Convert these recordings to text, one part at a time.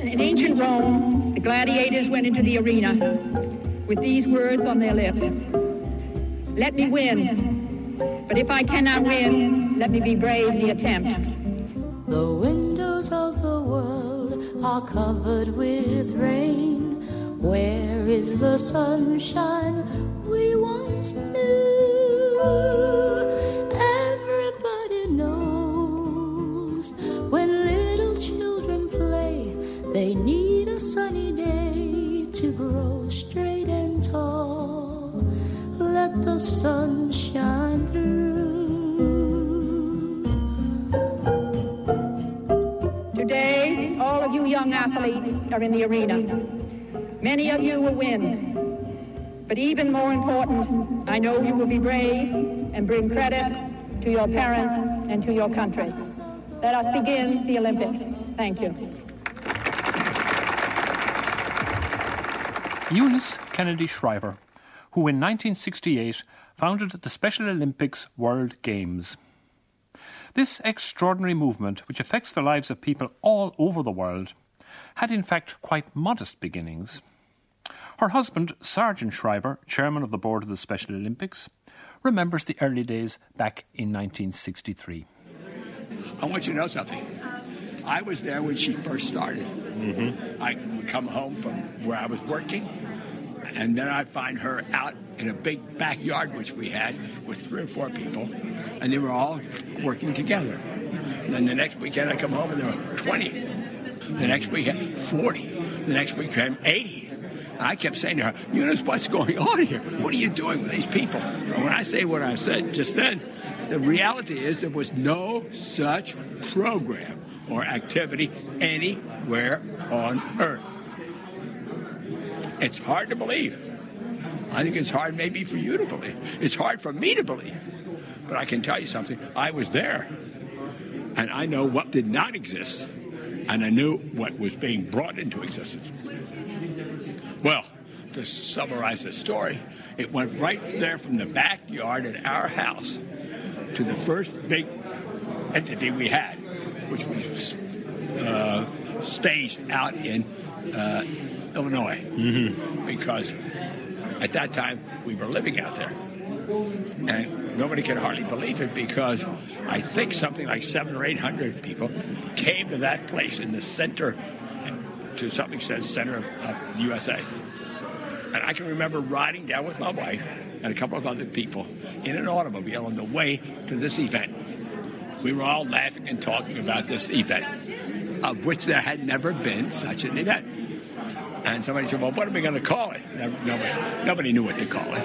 In ancient Rome, the gladiators went into the arena with these words on their lips. Let me win, but if I cannot win, let me be brave in the attempt. The windows of the world are covered with rain. Where is the sunshine we once knew? They need a sunny day to grow straight and tall. Let the sun shine through. Today, all of you young athletes are in the arena. Many of you will win. But even more important, I know you will be brave and bring credit to your parents and to your country. Let us begin the Olympics. Thank you. Eunice Kennedy Shriver, who in 1968 founded the Special Olympics World Games. This extraordinary movement, which affects the lives of people all over the world, had in fact quite modest beginnings. Her husband, Sergeant Shriver, chairman of the board of the Special Olympics, remembers the early days back in 1963. I want you to know something. I was there when she first started. Mm-hmm. I would come home from where I was working, and then I'd find her out in a big backyard, which we had, with 3 or 4 people, and they were all working together. And then the next weekend, I come home, and there were 20. The next weekend, 40. The next weekend, 80. And I kept saying to her, Eunice, what's going on here? What are you doing with these people? And when I say what I said just then, the reality is there was no such program or activity anywhere on Earth. It's hard to believe. I think it's hard maybe for you to believe. It's hard for me to believe. But I can tell you something. I was there, and I know what did not exist, and I knew what was being brought into existence. Well, to summarize the story, it went right there from the backyard at our house to the first big entity we had, which was staged out in Illinois. Mm-hmm. Because at that time we were living out there. And nobody could hardly believe it, because I think something like 700 or 800 people came to that place in the center, to something that says center of USA. And I can remember riding down with my wife and a couple of other people in an automobile on the way to this event. We were all laughing and talking about this event, of which there had never been such an event. And somebody said, well, what are we going to call it? Nobody knew what to call it.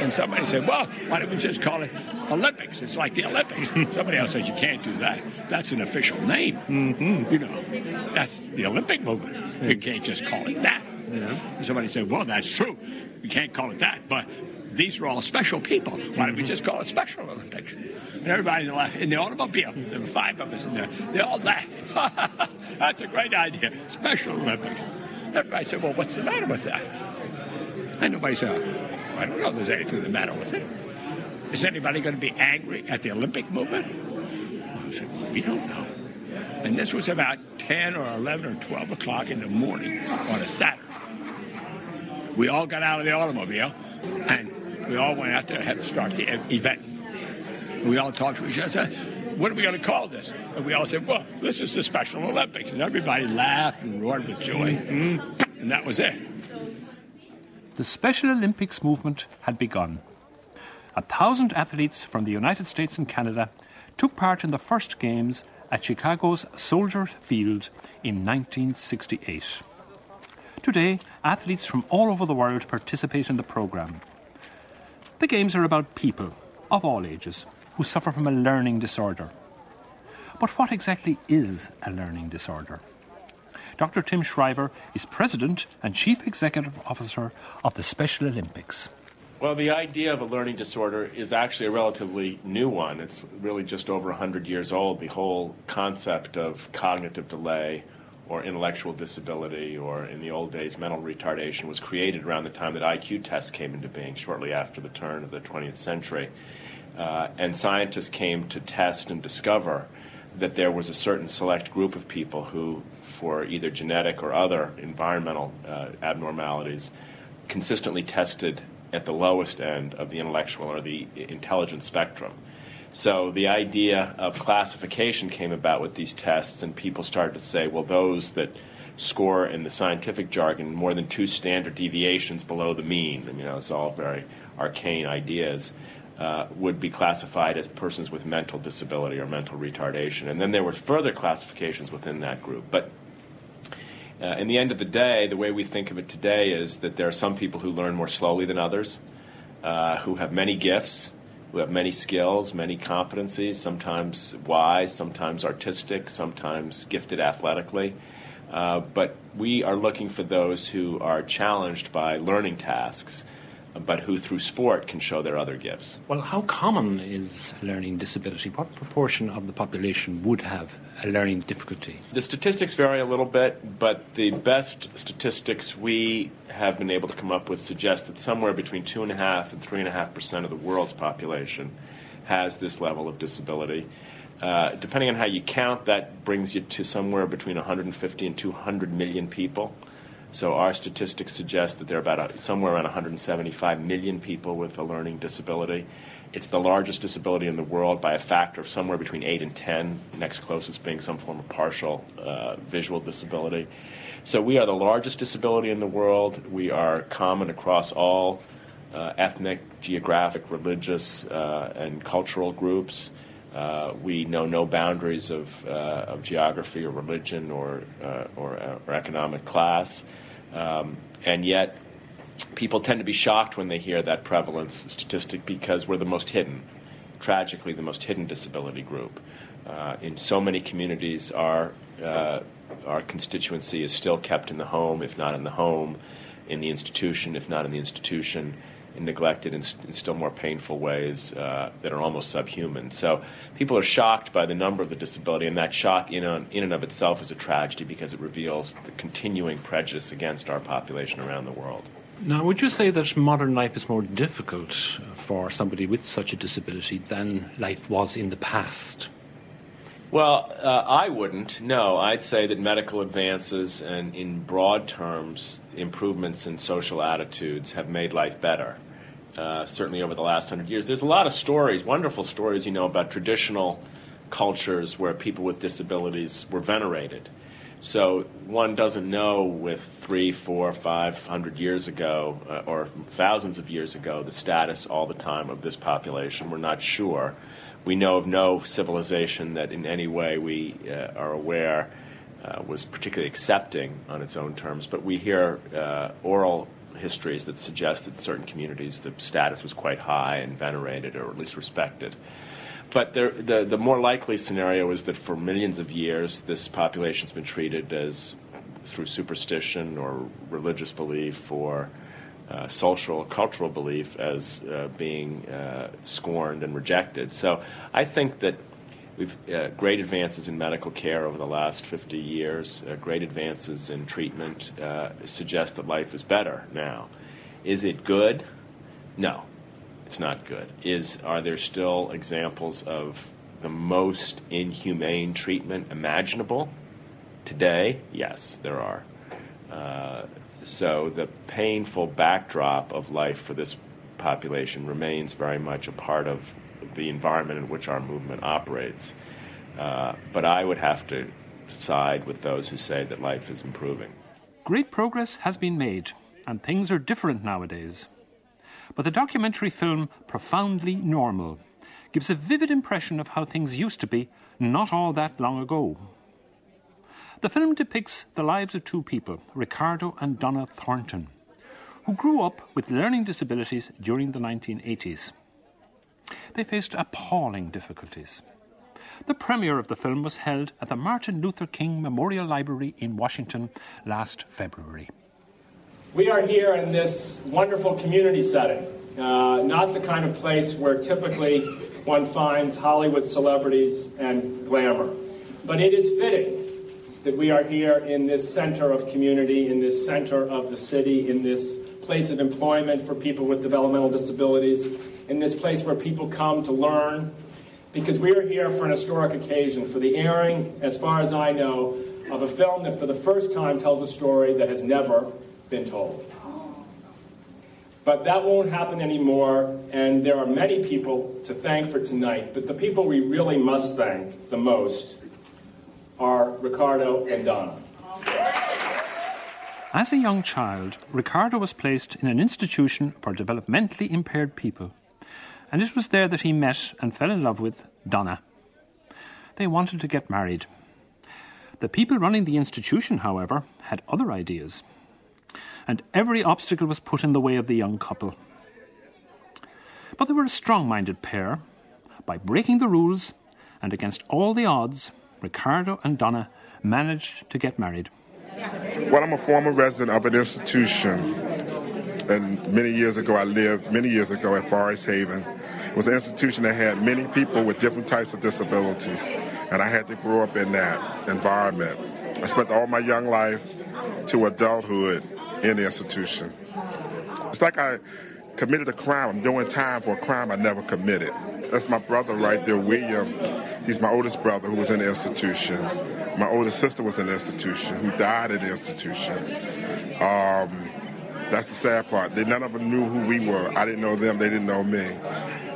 And somebody said, well, why don't we just call it Olympics? It's like the Olympics. Somebody else said, you can't do that. That's an official name. Mm-hmm. You know, that's the Olympic movement. Yeah. You can't just call it that. Yeah. And somebody said, well, that's true. You can't call it that, but these are all special people. Why don't we just call it Special Olympics? And everybody in the automobile, there were 5 of us in there, they all laughed. That's a great idea, Special Olympics. Everybody said, well, what's the matter with that? And nobody said, oh, I don't know if there's anything the matter with it. Is anybody going to be angry at the Olympic movement? I said, well, we don't know. And this was about 10 or 11 or 12 o'clock in the morning on a Saturday. We all got out of the automobile, and we all went out there and had to start the event. We all talked to each other. What are we going to call this? And we all said, well, this is the Special Olympics. And everybody laughed and roared with joy. Mm-hmm. And that was it. The Special Olympics movement had begun. 1,000 athletes from the United States and Canada took part in the first games at Chicago's Soldier Field in 1968. Today, athletes from all over the world participate in the program. The games are about people of all ages who suffer from a learning disorder. But what exactly is a learning disorder? Dr. Tim Shriver is president and chief executive officer of the Special Olympics. Well, the idea of a learning disorder is actually a relatively new one. It's really just over 100 years old, the whole concept of cognitive delay, or intellectual disability, or in the old days, mental retardation, was created around the time that IQ tests came into being, shortly after the turn of the 20th century. And scientists came to test and discover that there was a certain select group of people who, for either genetic or other environmental abnormalities, consistently tested at the lowest end of the intellectual or the intelligence spectrum. So the idea of classification came about with these tests, and people started to say, well, those that score in the scientific jargon more than 2 standard deviations below the mean, I mean, it's all very arcane ideas, would be classified as persons with mental disability or mental retardation. And then there were further classifications within that group. But in the end of the day, the way we think of it today is that there are some people who learn more slowly than others, who have many gifts, who have many skills, many competencies, sometimes wise, sometimes artistic, sometimes gifted athletically. But we are looking for those who are challenged by learning tasks, but who through sport can show their other gifts. Well, how common is a learning disability? What proportion of the population would have a learning difficulty? The statistics vary a little bit, but the best statistics we have been able to come up with suggest that somewhere between 2.5% and 3.5% of the world's population has this level of disability. Depending on how you count, that brings you to somewhere between 150 and 200 million people. So our statistics suggest that there are about somewhere around 175 million people with a learning disability. It's the largest disability in the world by a factor of somewhere between 8 and 10, next closest being some form of partial visual disability. So we are the largest disability in the world. We are common across all ethnic, geographic, religious, and cultural groups. We know no boundaries of geography or religion or economic class, and yet people tend to be shocked when they hear that prevalence statistic because we're the most hidden, tragically the most hidden disability group. In so many communities, our constituency is still kept in the home, if not in the home, in the institution, if not in the institution, in neglected and in still more painful ways that are almost subhuman. So people are shocked by the number of the disability, and that shock in and of itself is a tragedy because it reveals the continuing prejudice against our population around the world. Now, would you say that modern life is more difficult for somebody with such a disability than life was in the past? Well, I wouldn't. No, I'd say that medical advances and, in broad terms, improvements in social attitudes have made life better, certainly over the last 100 years. There's a lot of stories, wonderful stories, about traditional cultures where people with disabilities were venerated. So one doesn't know with 300, 400, 500 years ago or thousands of years ago the status all the time of this population. We're not sure. We know of no civilization that in any way we are aware was particularly accepting on its own terms, but we hear oral histories that suggest that in certain communities the status was quite high and venerated or at least respected. But the more likely scenario is that for millions of years this population's been treated as through superstition or religious belief or social, cultural belief as being scorned and rejected. So I think that we've great advances in medical care over the last 50 years, great advances in treatment suggest that life is better now. Is it good? No, it's not good. Are there still examples of the most inhumane treatment imaginable today? Yes, there are. So the painful backdrop of life for this population remains very much a part of the environment in which our movement operates. But I would have to side with those who say that life is improving. Great progress has been made, and things are different nowadays. But the documentary film Profoundly Normal gives a vivid impression of how things used to be not all that long ago. The film depicts the lives of 2 people, Ricardo and Donna Thornton, who grew up with learning disabilities during the 1980s. They faced appalling difficulties. The premiere of the film was held at the Martin Luther King Memorial Library in Washington last February. We are here in this wonderful community setting, not the kind of place where typically one finds Hollywood celebrities and glamour. But it is fitting that we are here in this center of community, in this center of the city, in this place of employment for people with developmental disabilities, in this place where people come to learn, because we are here for an historic occasion, for the airing, as far as I know, of a film that for the first time tells a story that has never been told. But that won't happen anymore, and there are many people to thank for tonight, but the people we really must thank the most are Ricardo and Donna. As a young child, Ricardo was placed in an institution for developmentally impaired people, and it was there that he met and fell in love with Donna. They wanted to get married. The people running the institution, however, had other ideas, and every obstacle was put in the way of the young couple. But they were a strong-minded pair. By breaking the rules, and against all the odds, Ricardo and Donna managed to get married. Well, I'm a former resident of an institution, and many years ago at Forest Haven. It was an institution that had many people with different types of disabilities, and I had to grow up in that environment. I spent all my young life to adulthood in the institution. It's like I committed a crime. I'm doing time for a crime I never committed. That's my brother right there, William. He's my oldest brother who was in the institution. My older sister was in the institution, who died in the institution. That's the sad part. None of them knew who we were. I didn't know them. They didn't know me.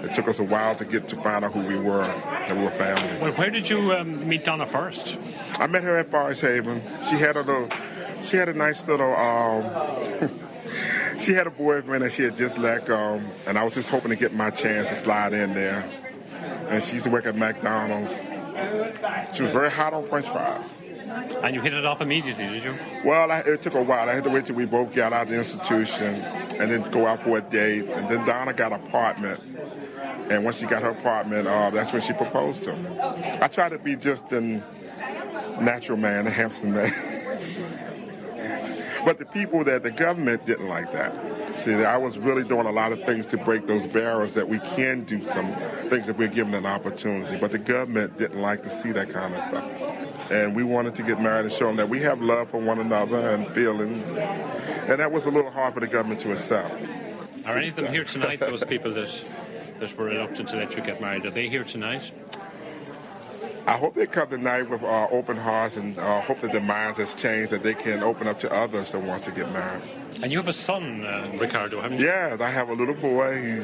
It took us a while to get to find out who we were, that we were family. Well, where did you meet Donna first? I met her at Forest Haven. She had a boyfriend that she had just let go, and I was just hoping to get my chance to slide in there. And she used to work at McDonald's. She was very hot on French fries. And you hit it off immediately, did you? Well, it took a while. I had to wait till we both got out of the institution and then go out for a date. And then Donna got an apartment. And once she got her apartment, that's when she proposed to me. I tried to be just a natural man, a handsome man. But the people that the government didn't like that. See, I was really doing a lot of things to break those barriers that we can do some things if we're given an opportunity. But the government didn't like to see that kind of stuff. And we wanted to get married and show them that we have love for one another and feelings. And that was a little hard for the government to accept. Are any of them here tonight, those people that were reluctant to let you get married? Are they here tonight? I hope they come tonight with open hearts and hope that their minds has changed, that they can open up to others that wants to get married. And you have a son, Ricardo, haven't you? Yes, I have a little boy.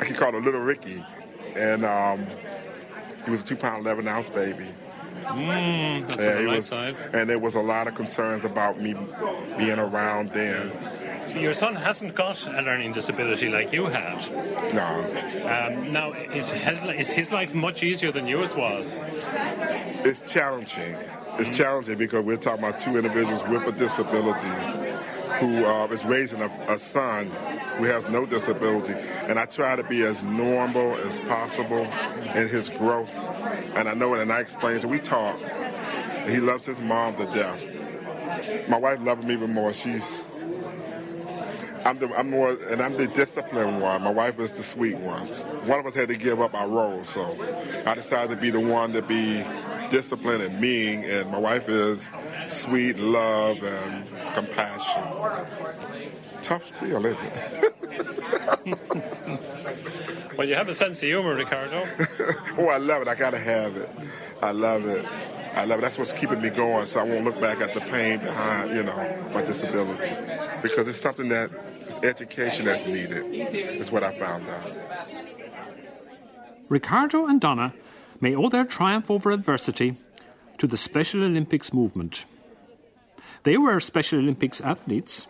I can call him Little Ricky. And he was a 2-pound, 11-ounce baby. That's on the right side. And there was a lot of concerns about me being around then. Your son hasn't got a learning disability like you had. No. Now, is his life much easier than yours was? It's challenging. It's challenging because we're talking about two individuals with a disability who is raising a son who has no disability. And I try to be as normal as possible in his growth. And I know it, and I explain to him. We talk. And he loves his mom to death. My wife loves him even more. I'm the disciplined one. My wife is the sweet one. One of us had to give up our role, so I decided to be the one to be disciplined and mean, and my wife is sweet, love, and compassion. Tough deal, isn't it? Well, you have a sense of humor, Ricardo. Oh, I love it. I gotta have it. I love it. That's what's keeping me going, so I won't look back at the pain behind, my disability. Because it's something it's education that's needed. That's what I found out. Ricardo and Donna may owe their triumph over adversity to the Special Olympics movement. They were Special Olympics athletes,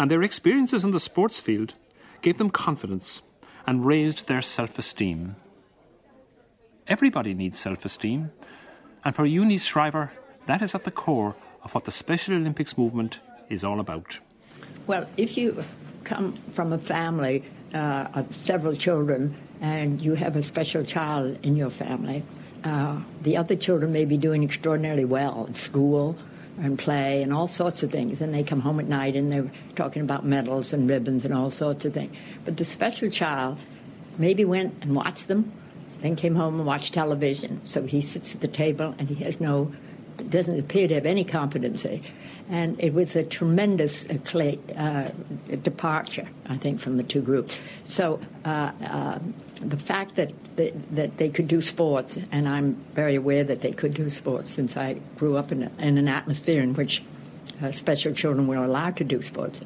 and their experiences in the sports field gave them confidence and raised their self-esteem. Everybody needs self-esteem, and for Eunice Shriver, that is at the core of what the Special Olympics movement is all about. Well, if you come from a family of several children and you have a special child in your family, the other children may be doing extraordinarily well in school and play and all sorts of things, and they come home at night and they're talking about medals and ribbons and all sorts of things. But the special child maybe went and watched them, then came home and watched television. So he sits at the table and he has doesn't appear to have any competency. And it was a tremendous departure, I think, from the two groups. So the fact that that they could do sports, and I'm very aware that they could do sports since I grew up in an atmosphere in which special children were allowed to do sports.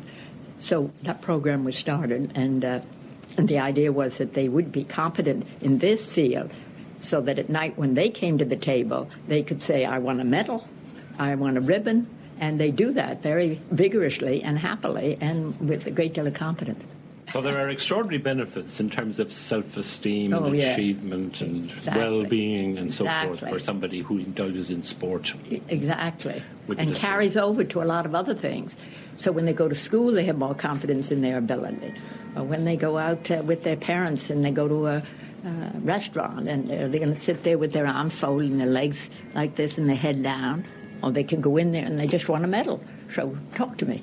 So that program was started, and the idea was that they would be competent in this field so that at night when they came to the table, they could say, I want a medal, I want a ribbon, and they do that very vigorously and happily and with a great deal of competence. So there are extraordinary benefits in terms of self-esteem and achievement and well-being and so forth for somebody who indulges in sport. Exactly. And carries over to a lot of other things. So when they go to school, they have more confidence in their ability. Or when they go out with their parents and they go to a restaurant and they're going to sit there with their arms folded and their legs like this and their head down. Or they can go in there and they just want a medal. So talk to me.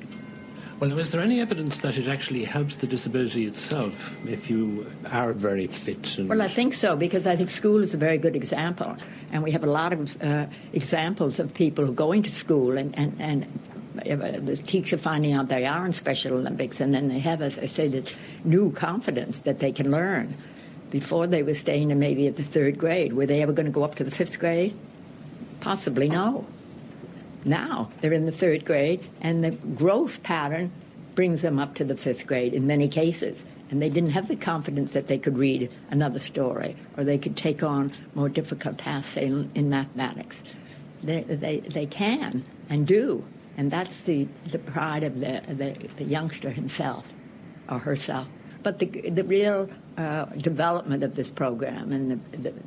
Well, is there any evidence that it actually helps the disability itself if you are very fit? Well, I think so, because I think school is a very good example. And we have a lot of examples of people who go into school and the teacher finding out they are in Special Olympics, and then they have, as I say, this new confidence that they can learn. Before they were staying in maybe at the third grade. Were they ever going to go up to the fifth grade? Possibly no. Now they're in the third grade, and the growth pattern brings them up to the fifth grade in many cases. And they didn't have the confidence that they could read another story or they could take on more difficult tasks, say, in mathematics. They can and do, and that's the pride of the youngster himself or herself. But the real development of this program and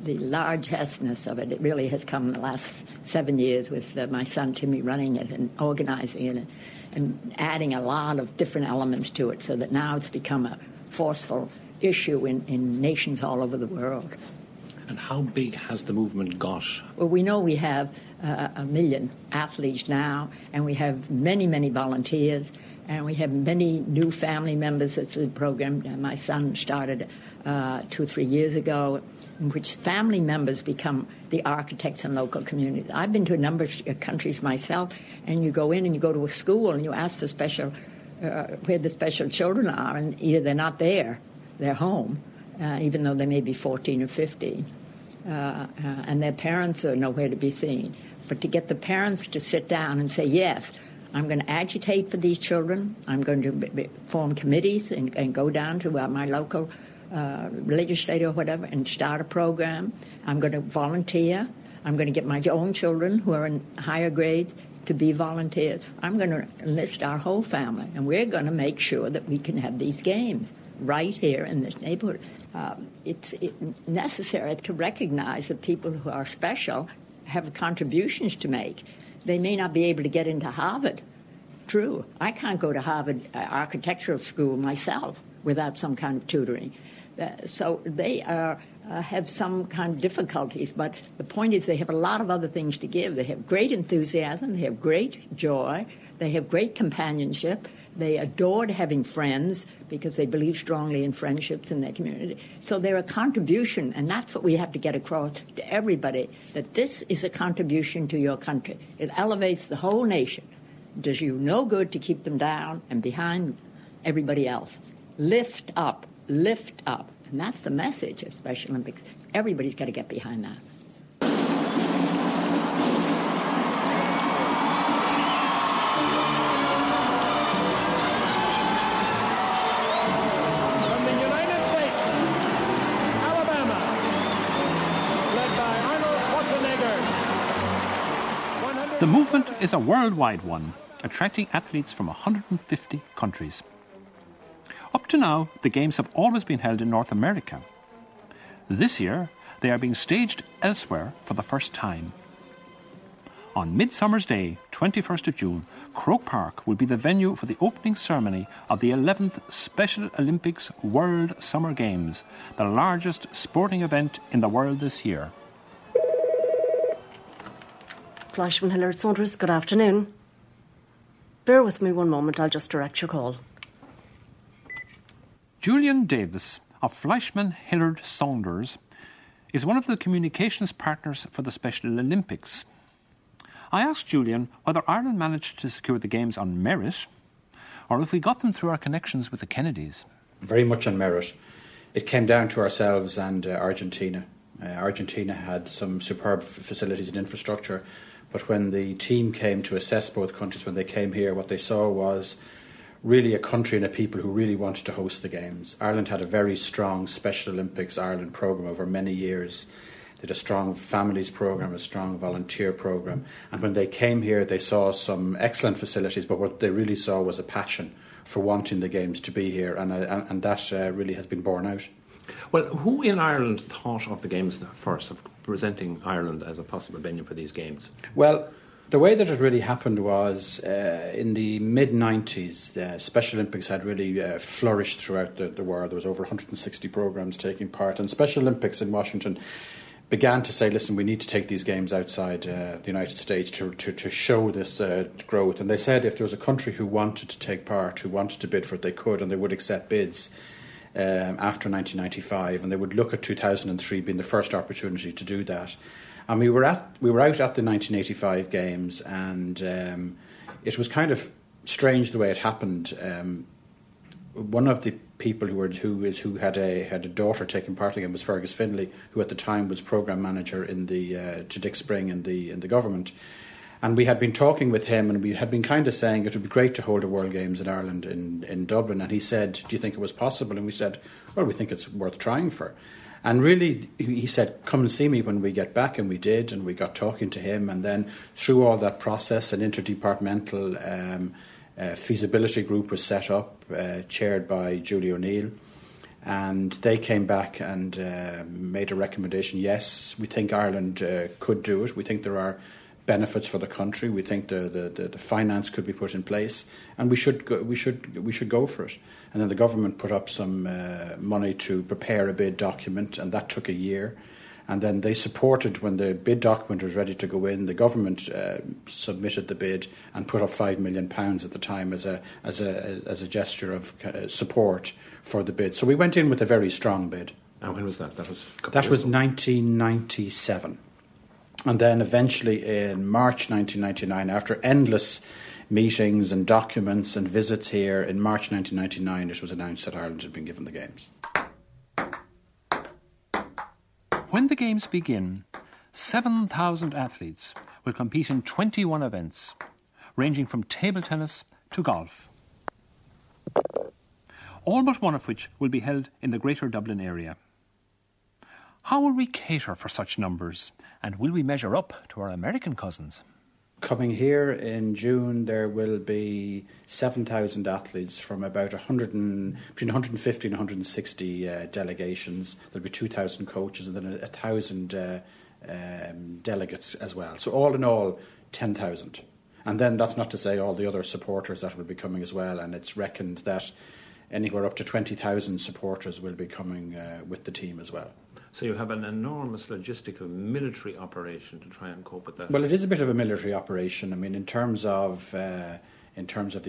the largeness of it really has come in the last 7 years with my son Timmy running it and organizing it and adding a lot of different elements to it so that now it's become a forceful issue in nations all over the world. And how big has the movement got? Well, we know we have 1 million athletes now, and we have many, many volunteers. And we have many new family members. It's a program my son started 2 or 3 years ago, in which family members become the architects in local communities. I've been to a number of countries myself, and you go in and you go to a school and you ask for where the special children are, and either they're not there, they're home, even though they may be 14 or 15, and their parents are nowhere to be seen. But to get the parents to sit down and say, yes, I'm going to agitate for these children. I'm going to form committees and go down to my local legislator or whatever and start a program. I'm going to volunteer. I'm going to get my own children who are in higher grades to be volunteers. I'm going to enlist our whole family, and we're going to make sure that we can have these games right here in this neighborhood. It's necessary to recognize that people who are special have contributions to make. They may not be able to get into Harvard. True. I can't go to Harvard architectural school myself without some kind of tutoring. So they have some kind of difficulties, but the point is they have a lot of other things to give. They have great enthusiasm. They have great joy. They have great companionship. They adored having friends because they believe strongly in friendships in their community. So they're a contribution, and that's what we have to get across to everybody, that this is a contribution to your country. It elevates the whole nation. It does you no good to keep them down and behind everybody else. Lift up, lift up. And that's the message of Special Olympics. Everybody's got to get behind that. The movement is a worldwide one, attracting athletes from 150 countries. Up to now, the Games have always been held in North America. This year, they are being staged elsewhere for the first time. On Midsummer's Day, 21st of June, Croke Park will be the venue for the opening ceremony of the 11th Special Olympics World Summer Games, the largest sporting event in the world this year. Fleishman Hillard Saunders, good afternoon. Bear with me one moment, I'll just direct your call. Julian Davis of Fleishman Hillard Saunders is one of the communications partners for the Special Olympics. I asked Julian whether Ireland managed to secure the Games on merit or if we got them through our connections with the Kennedys. Very much on merit. it came down to ourselves and Argentina. Argentina had some superb facilities and infrastructure, but when the team came to assess both countries, when they came here, what they saw was really a country and a people who really wanted to host the Games. Ireland had a very strong Special Olympics Ireland programme over many years. They had a strong families programme, a strong volunteer programme. And when they came here, they saw some excellent facilities, but what they really saw was a passion for wanting the Games to be here, and that really has been borne out. Well, who in Ireland thought of the Games first, of presenting Ireland as a possible venue for these Games? Well, the way that it really happened was in the mid-90s, the Special Olympics had really flourished throughout the world. There was over 160 programmes taking part, and Special Olympics in Washington began to say, listen, we need to take these Games outside the United States to show this growth. And they said if there was a country who wanted to take part, who wanted to bid for it, they could, and they would accept bids after 1995, and they would look at 2003 being the first opportunity to do that. And we were out at the 1985 Games, and it was kind of strange the way it happened. One of the people who had a daughter taking part again was Fergus Finlay, who at the time was program manager in the to Dick Spring in the government. And we had been talking with him, and we had been kind of saying it would be great to hold a World Games in Ireland in Dublin. And he said, "Do you think it was possible?" And we said, "Well, we think it's worth trying for." And really, he said, come and see me when we get back, and we did, and we got talking to him. And then through all that process, an interdepartmental feasibility group was set up, chaired by Julie O'Neill. And they came back and made a recommendation, yes, we think Ireland could do it. We think there are benefits for the country. We think the finance could be put in place, and we should go for it. And then the government put up some money to prepare a bid document, and that took a year. And then they supported, when the bid document was ready to go in, the government submitted the bid and put up £5 million at the time as a gesture of support for the bid. So we went in with a very strong bid. And when was that? That was 1997. And then eventually in March 1999, after endless meetings and documents and visits here, in March 1999 it was announced that Ireland had been given the Games. When the Games begin, 7,000 athletes will compete in 21 events, ranging from table tennis to golf, all but one of which will be held in the Greater Dublin area. How will we cater for such numbers, and will we measure up to our American cousins? Coming here in June, there will be 7,000 athletes from about between 150 and 160 delegations. There'll be 2,000 coaches and then 1,000 delegates as well. So all in all, 10,000. And then that's not to say all the other supporters that will be coming as well, and it's reckoned that anywhere up to 20,000 supporters will be coming with the team as well. So you have an enormous logistical military operation to try and cope with that. Well, it is a bit of a military operation. I mean, in terms of the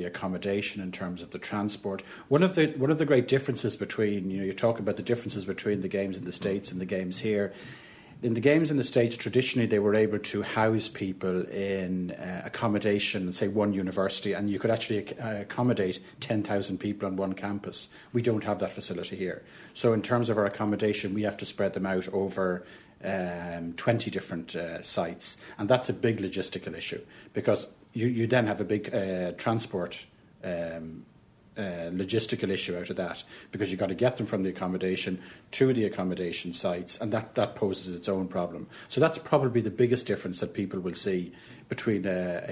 accommodation, in terms of the transport. One of the great differences between, you know, you talk about the differences between the Games in the States and the Games here. In the Games in the States, traditionally, they were able to house people in accommodation, say one university, and you could actually accommodate 10,000 people on one campus. We don't have that facility here. So in terms of our accommodation, we have to spread them out over 20 different sites. And that's a big logistical issue, because you then have a big transport logistical issue out of that, because you've got to get them from the accommodation to the accommodation sites, and that poses its own problem. So that's probably the biggest difference that people will see between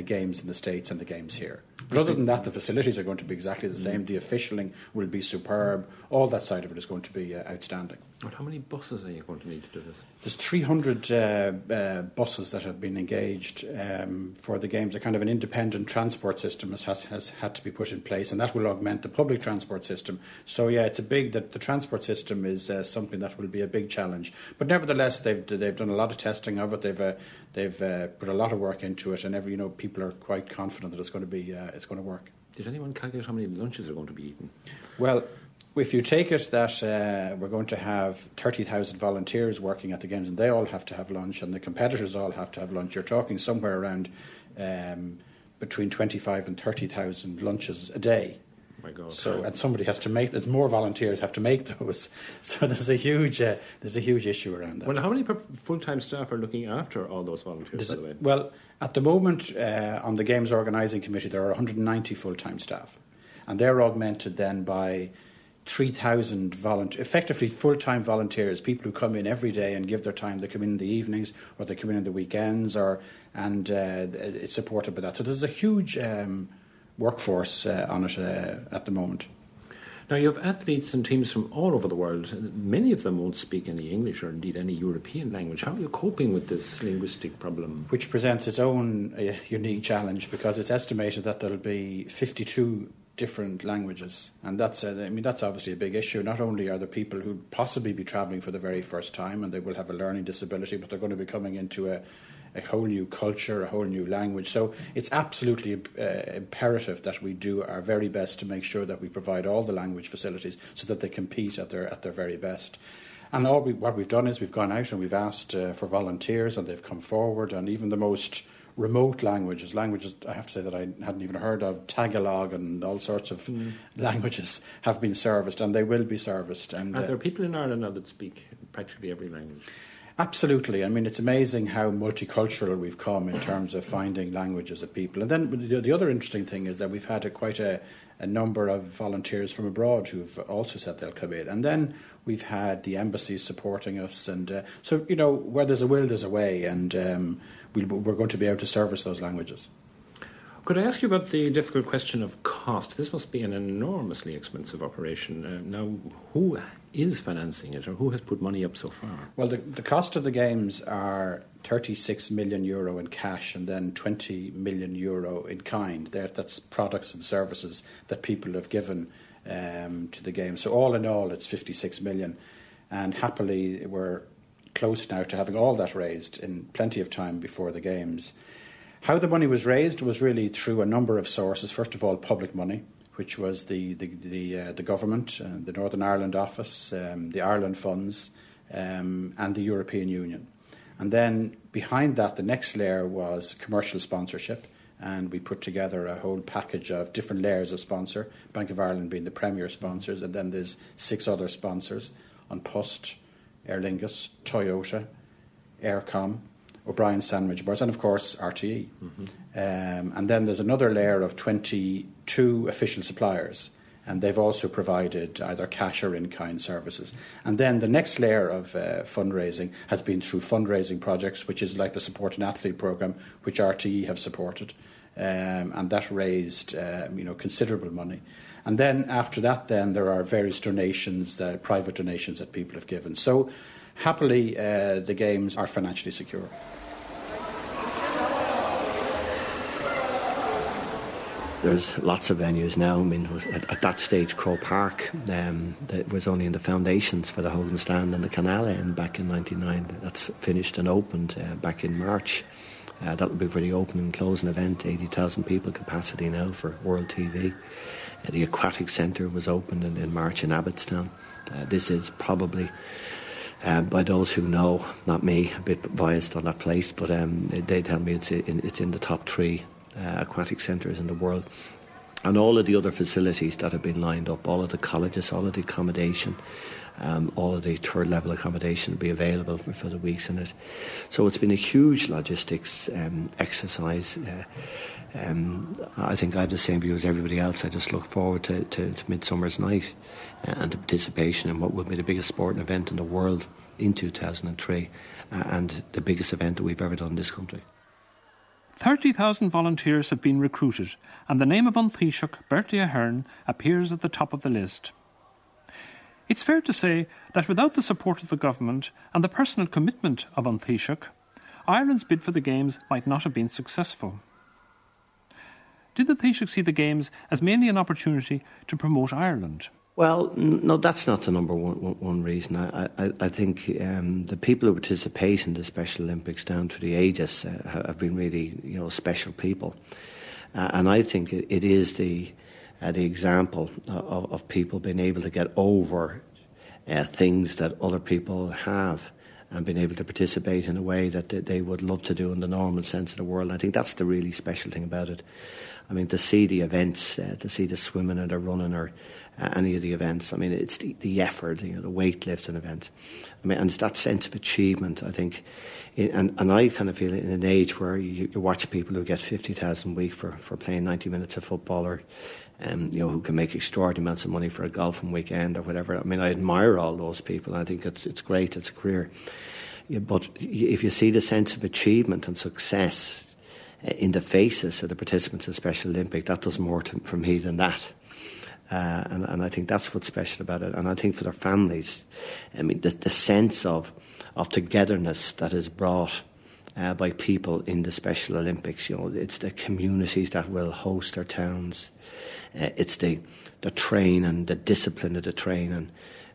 Games in the States and the Games here. But other than that, the facilities are going to be exactly the same. The officialing will be superb. All that side of it is going to be outstanding. And how many buses are you going to need to do this? There's 300 buses that have been engaged for the Games. A kind of an independent transport system has had to be put in place, and that will augment the public transport system. So yeah, it's the transport system is something that will be a big challenge. But nevertheless, they've done a lot of testing of it. They've put a lot of work into it, and people are quite confident that it's going to work. Did anyone calculate how many lunches are going to be eaten? Well, if you take it that we're going to have 30,000 volunteers working at the Games, and they all have to have lunch, and the competitors all have to have lunch, you're talking somewhere around between 25,000 and 30,000 lunches a day. My God. So, and somebody has to make. It's more volunteers have to make those. So there's a huge issue around that. Well, how many full-time staff are looking after all those volunteers? By the way, well, at the moment on the Games Organising Committee there are 190 full-time staff, and they're augmented then by 3,000 effectively full-time volunteers, people who come in every day and give their time. They come in the evenings or they come in on the weekends, and it's supported by that. So there's a huge workforce on it at the moment. Now, you have athletes and teams from all over the world. Many of them won't speak any English or indeed any European language. How are you coping with this linguistic problem? Which presents its own unique challenge, because it's estimated that there'll be 52 different languages, and that's obviously a big issue. Not only are there people who possibly be travelling for the very first time and they will have a learning disability, but they're going to be coming into a whole new culture, a whole new language. So it's absolutely imperative that we do our very best to make sure that we provide all the language facilities so that they compete at their very best. And what we've done is we've gone out and we've asked for volunteers, and they've come forward, and even the most remote languages I have to say that I hadn't even heard of, Tagalog and all sorts of languages have been serviced, and they will be serviced. And are there people in Ireland now that speak practically every language? Absolutely. I mean, it's amazing how multicultural we've come in terms of finding languages of people. And then the other interesting thing is that we've had quite a number of volunteers from abroad who've also said they'll come in. And then we've had the embassies supporting us. And so, you know, where there's a will, there's a way. And we're going to be able to service those languages. Could I ask you about the difficult question of cost? This must be an enormously expensive operation. Now, who is financing it, or who has put money up so far? Well, the cost of the Games are €36 million in cash and then €20 million in kind. That's products and services that people have given to the Games. So all in all, it's €56 million. And happily, we're close now to having all that raised in plenty of time before the Games. How the money was raised was really through a number of sources. First of all, public money, which was the government, the Northern Ireland office, the Ireland funds, and the European Union. And then behind that, the next layer was commercial sponsorship, and we put together a whole package of different layers of sponsor, Bank of Ireland being the premier sponsors, and then there's 6 other sponsors: An Post, Aer Lingus, Toyota, Aircom, O'Brien Sandwich Bars, and of course RTE. Mm-hmm. And then there's another layer of 22 official suppliers, and they've also provided either cash or in-kind services. And then the next layer of fundraising has been through fundraising projects, which is like the Support an Athlete programme, which RTE have supported, and that raised considerable money. And then after that, then there are various donations, private donations that people have given. So happily, the Games are financially secure. There's lots of venues now. I mean, at that stage, Croke Park that was only in the foundations for the Hogan Stand and the Canal End back in 1999. That's finished and opened back in March. That will be for the opening and closing event, 80,000 people capacity now for World TV. The Aquatic Centre was opened in March in Abbotstown. This is probably, by those who know, not me, a bit biased on that place, but they tell me it's in the top 3 aquatic centres in the world. And all of the other facilities that have been lined up, all of the colleges, all of the accommodation, all of the third-level accommodation will be available for the weeks in it. So it's been a huge logistics exercise. I think I have the same view as everybody else. I just look forward to Midsummer's Night and the participation in what will be the biggest sporting event in the world in 2003 and the biggest event that we've ever done in this country. 30,000 volunteers have been recruited, and the name of An Taoiseach, Bertie Ahern, appears at the top of the list. It's fair to say that without the support of the government and the personal commitment of An Taoiseach, Ireland's bid for the Games might not have been successful. Did the Taoiseach see the Games as mainly an opportunity to promote Ireland? Well, no, that's not the number one reason. I think the people who participate in the Special Olympics down through the ages have been really, special people. And I think it is the example of people being able to get over things that other people have. and being able to participate in a way that they would love to do in the normal sense of the world. I think that's the really special thing about it. I mean, to see the events, to see the swimming or the running or any of the events, I mean, it's the effort, you know, the weightlifting events. I mean, and it's that sense of achievement, I think. And I kind of feel in an age where you watch people who get 50,000 a week for playing 90 minutes of football, or you know, who can make extraordinary amounts of money for a golfing weekend or whatever. I mean, I admire all those people. I think it's great, it's a career. Yeah, but if you see the sense of achievement and success in the faces of the participants in Special Olympics, that does more for me than that. And I think that's what's special about it. And I think for their families, I mean, the sense of togetherness that is brought by people in the Special Olympics. You know, it's the communities that will host their towns. It's the training, the discipline of the training,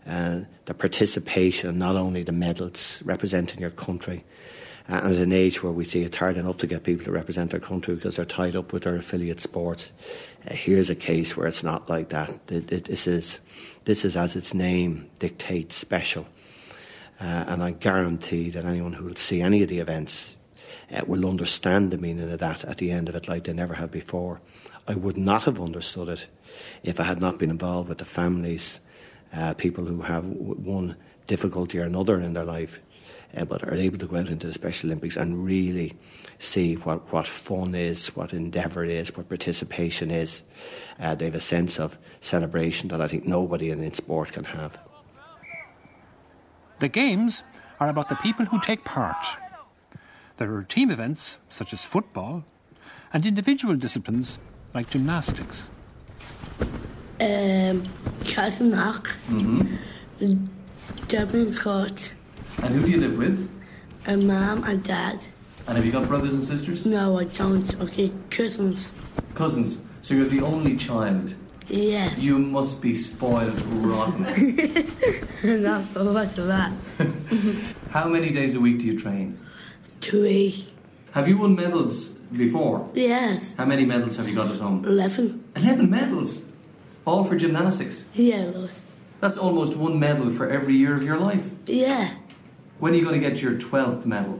the participation, not only the medals, representing your country. And at an age where we see it's hard enough to get people to represent their country because they're tied up with their affiliate sports, here's a case where it's not like that. This is as its name dictates, special. And I guarantee that anyone who will see any of the events will understand the meaning of that at the end of it like they never had before. I would not have understood it if I had not been involved with the families, people who have one difficulty or another in their life, but are able to go out into the Special Olympics and really see what fun is, what endeavour is, what participation is. They have a sense of celebration that I think nobody in sport can have. The games are about the people who take part. There are team events, such as football, and individual disciplines, like gymnastics. Castleknock, Dublin Court. And who do you live with? And Mum and Dad. And have you got brothers and sisters? No, I don't. Okay, cousins. Cousins? So you're the only child? Yes. You must be spoiled rotten. Not for much of that. How many days a week do you train? 3. Have you won medals before? Yes. How many medals have you got at home? 11. 11 medals? All for gymnastics? Yeah, Lord. That's almost one medal for every year of your life. Yeah. When are you going to get your 12th medal?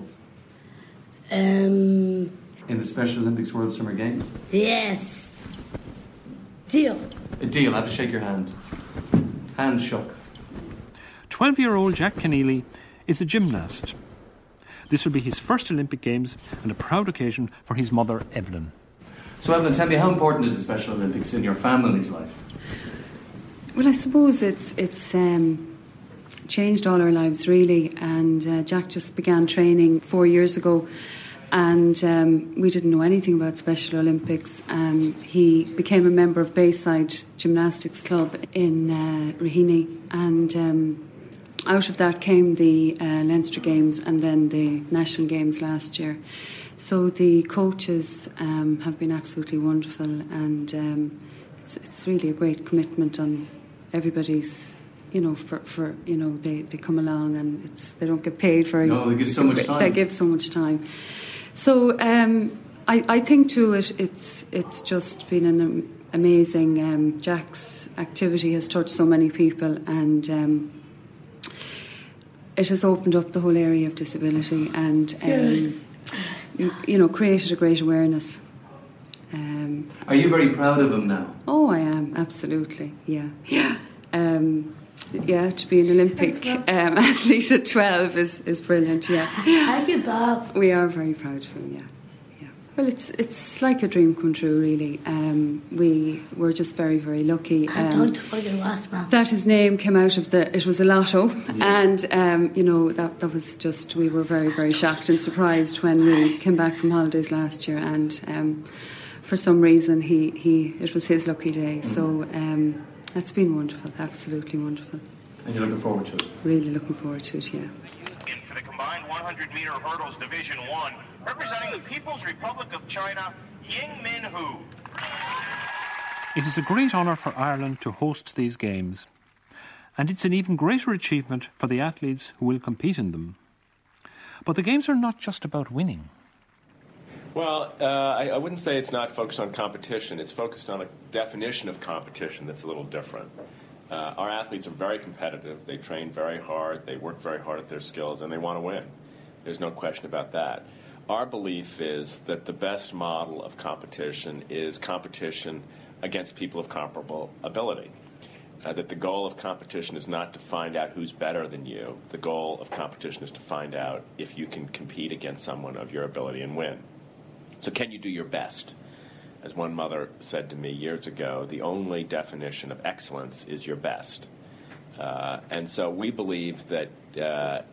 In the Special Olympics World Summer Games? Yes. Deal. A deal. I have to shake your hand. Hand shook. 12-year-old Jack Keneally is a gymnast. This will be his first Olympic Games and a proud occasion for his mother, Evelyn. So, Evelyn, tell me, how important is the Special Olympics in your family's life? Well, I suppose it's changed all our lives, really, and Jack just began training 4 years ago, and we didn't know anything about Special Olympics. He became a member of Bayside Gymnastics Club in Rohini, and out of that came the Leinster Games and then the National Games last year. So the coaches have been absolutely wonderful, and it's really a great commitment on everybody's. You know, they come along and they don't get paid for it. No, they give so much time. They give so much time. So I think too, it's just been an amazing. Jack's activity has touched so many people, and it has opened up the whole area of disability, and you know, created a great awareness. Are you very proud of him now? Oh, I am, absolutely. Yeah, yeah. Yeah, to be an Olympic athlete at 12 is brilliant, yeah. Thank you, Bob. We are very proud of him, yeah. Well, it's like a dream come true, really. We were just very, very lucky. I don't forget what, Bob. That his name came out of it was a lotto, yeah. And, you know, that was just, we were very, very shocked and surprised when we came back from holidays last year, and for some reason it was his lucky day, so... That's been wonderful, absolutely wonderful. And you're looking forward to it? Really looking forward to it, yeah. ...for the combined 100-metre hurdles, Division 1, representing the People's Republic of China, Yingmin Hu. It is a great honour for Ireland to host these games, and it's an even greater achievement for the athletes who will compete in them. But the games are not just about winning. Well, I wouldn't say it's not focused on competition. It's focused on a definition of competition that's a little different. Our athletes are very competitive. They train very hard. They work very hard at their skills, and they want to win. There's no question about that. Our belief is that the best model of competition is competition against people of comparable ability. That the goal of competition is not to find out who's better than you. The goal of competition is to find out if you can compete against someone of your ability and win. So can you do your best? As one mother said to me years ago, the only definition of excellence is your best. And so we believe that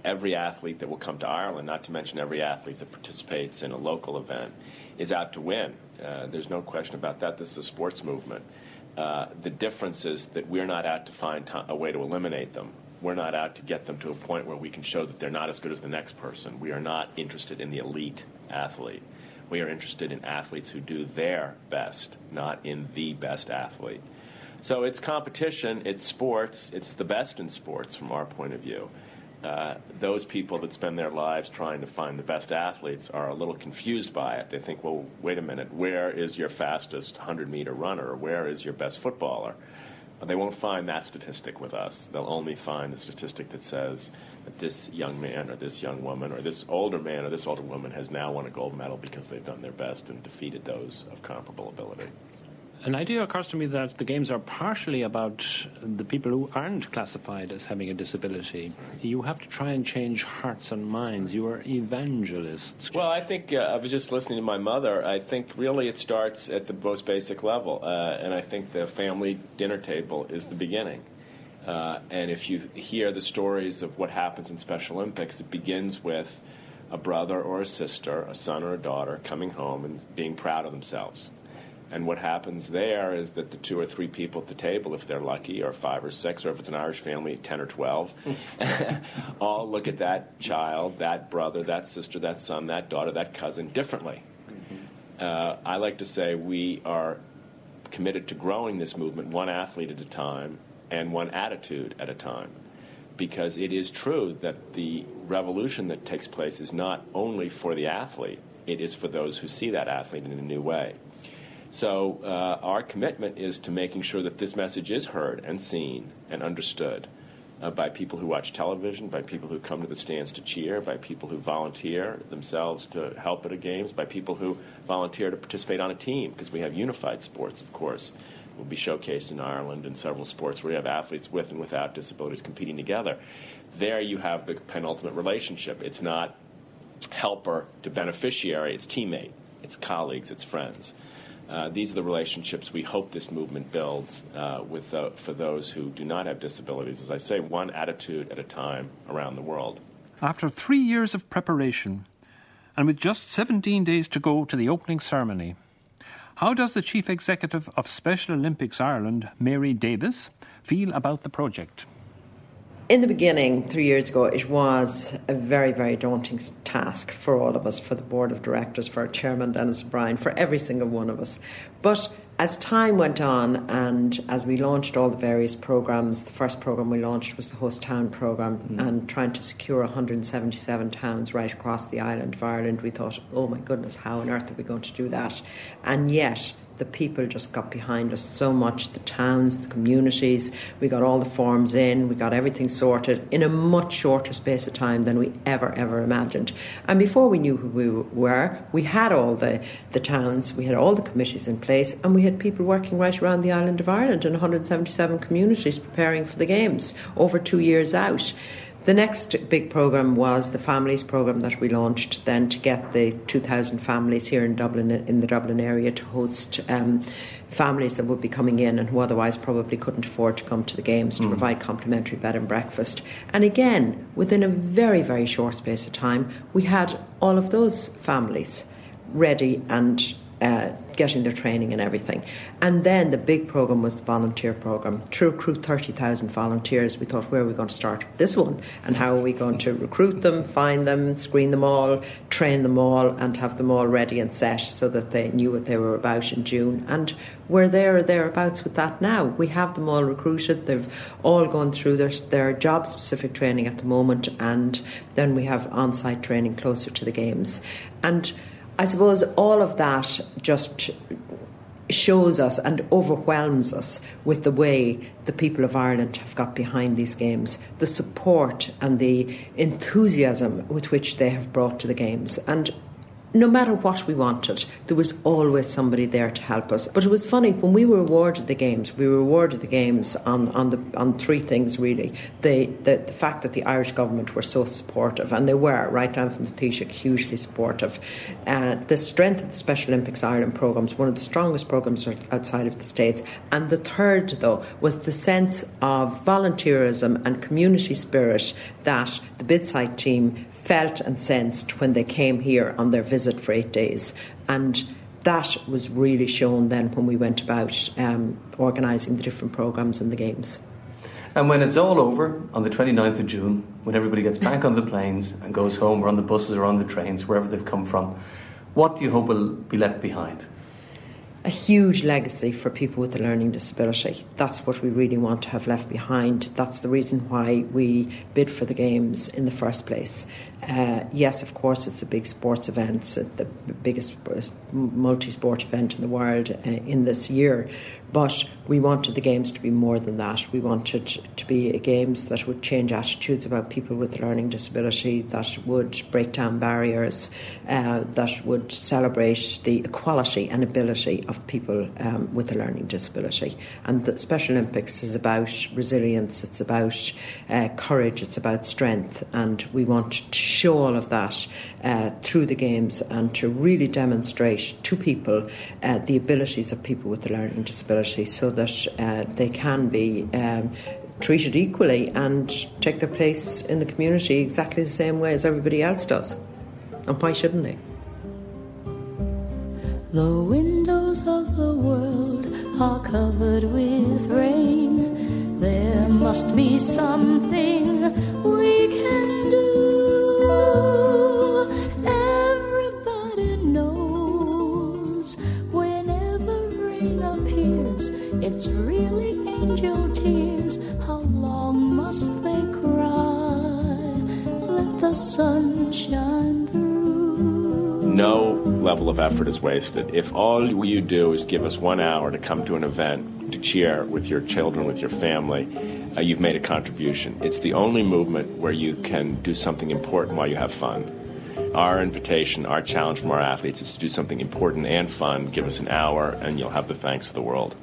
every athlete that will come to Ireland, not to mention every athlete that participates in a local event, is out to win. There's no question about that. This is a sports movement. The difference is that we're not out to find a way to eliminate them. We're not out to get them to a point where we can show that they're not as good as the next person. We are not interested in the elite athlete. We are interested in athletes who do their best, not in the best athlete. So it's competition, it's sports, it's the best in sports from our point of view. Those people that spend their lives trying to find the best athletes are a little confused by it. They think, well, wait a minute, where is your fastest 100-meter runner? Where is your best footballer? They won't find that statistic with us. They'll only find the statistic that says that this young man or this young woman or this older man or this older woman has now won a gold medal because they've done their best and defeated those of comparable ability. An idea occurs to me that the Games are partially about the people who aren't classified as having a disability. You have to try and change hearts and minds. You are evangelists. Well, I think, I was just listening to my mother, I think really it starts at the most basic level, and I think the family dinner table is the beginning. And if you hear the stories of what happens in Special Olympics, it begins with a brother or a sister, a son or a daughter, coming home and being proud of themselves. And what happens there is that the 2 or 3 people at the table, if they're lucky, or 5 or 6, or if it's an Irish family, 10 or 12, all look at that child, that brother, that sister, that son, that daughter, that cousin differently. I like to say we are committed to growing this movement one athlete at a time and one attitude at a time, because it is true that the revolution that takes place is not only for the athlete, it is for those who see that athlete in a new way. So our commitment is to making sure that this message is heard and seen and understood by people who watch television, by people who come to the stands to cheer, by people who volunteer themselves to help at a Games, by people who volunteer to participate on a team, because we have unified sports, of course. We'll be showcased in Ireland in several sports where you have athletes with and without disabilities competing together. There you have the penultimate relationship. It's not helper to beneficiary, it's teammate, it's colleagues, it's friends. These are the relationships we hope this movement builds for those who do not have disabilities, as I say, one attitude at a time around the world. After 3 years of preparation, and with just 17 days to go to the opening ceremony, how does the Chief Executive of Special Olympics Ireland, Mary Davis, feel about the project? In the beginning, 3 years ago, it was a very, very daunting task for all of us, for the board of directors, for our chairman, Dennis O'Brien, for every single one of us. But as time went on and as we launched all the various programs, the first program we launched was the host town program, and trying to secure 177 towns right across the island of Ireland, we thought, oh my goodness, how on earth are we going to do that? And yet the people just got behind us so much, the towns, the communities. We got all the forms in, we got everything sorted in a much shorter space of time than we ever imagined. And before we knew who we were, we had all the towns, we had all the committees in place, and we had people working right around the island of Ireland in 177 communities preparing for the Games over 2 years out. The next big programme was the families programme that we launched then to get the 2,000 families here in Dublin, in the Dublin area, to host families that would be coming in and who otherwise probably couldn't afford to come to the Games, to provide complimentary bed and breakfast. And again, within a very, very short space of time, we had all of those families ready and getting their training and everything. And then the big program was the volunteer program. To recruit 30,000 volunteers, we thought, where are we going to start this one? And how are we going to recruit them, find them, screen them all, train them all, and have them all ready and set so that they knew what they were about in June? And we're there or thereabouts with that now. We have them all recruited. They've all gone through their job-specific training at the moment, and then we have on-site training closer to the Games. And I suppose all of that just shows us and overwhelms us with the way the people of Ireland have got behind these games, the support and the enthusiasm with which they have brought to the games. And no matter what we wanted, there was always somebody there to help us. But it was funny, when we were awarded the games, we were awarded the games on three things, really. The fact that the Irish government were so supportive, and they were, right down from the Taoiseach, hugely supportive. The strength of the Special Olympics Ireland programmes, one of the strongest programmes outside of the States. And the third, though, was the sense of volunteerism and community spirit that the bedside team felt and sensed when they came here on their visit for 8 days. And that was really shown then when we went about organising the different programmes and the games. And when it's all over, on the 29th of June, when everybody gets back on the planes and goes home or on the buses or on the trains, wherever they've come from, what do you hope will be left behind? A huge legacy for people with a learning disability. That's what we really want to have left behind. That's the reason why we bid for the Games in the first place. Yes, of course, it's a big sports event. It's the biggest multi-sport event in the world in this year. But we wanted the Games to be more than that. We wanted to be a Games that would change attitudes about people with a learning disability, that would break down barriers, that would celebrate the equality and ability of people with a learning disability. And the Special Olympics is about resilience, it's about courage, it's about strength, and we want to show all of that through the Games and to really demonstrate to people the abilities of people with a learning disability, so that they can be treated equally and take their place in the community exactly the same way as everybody else does. And why shouldn't they? The windows of the world are covered with rain. There must be something we can do. Everybody knows whenever rain appears, it's really angel tears. How long must they cry? Let the sun shine through. No level of effort is wasted. If all you do is give us 1 hour to come to an event, to cheer with your children, with your family, you've made a contribution. It's the only movement where you can do something important while you have fun. Our invitation, our challenge from our athletes is to do something important and fun. Give us an hour and you'll have the thanks of the world.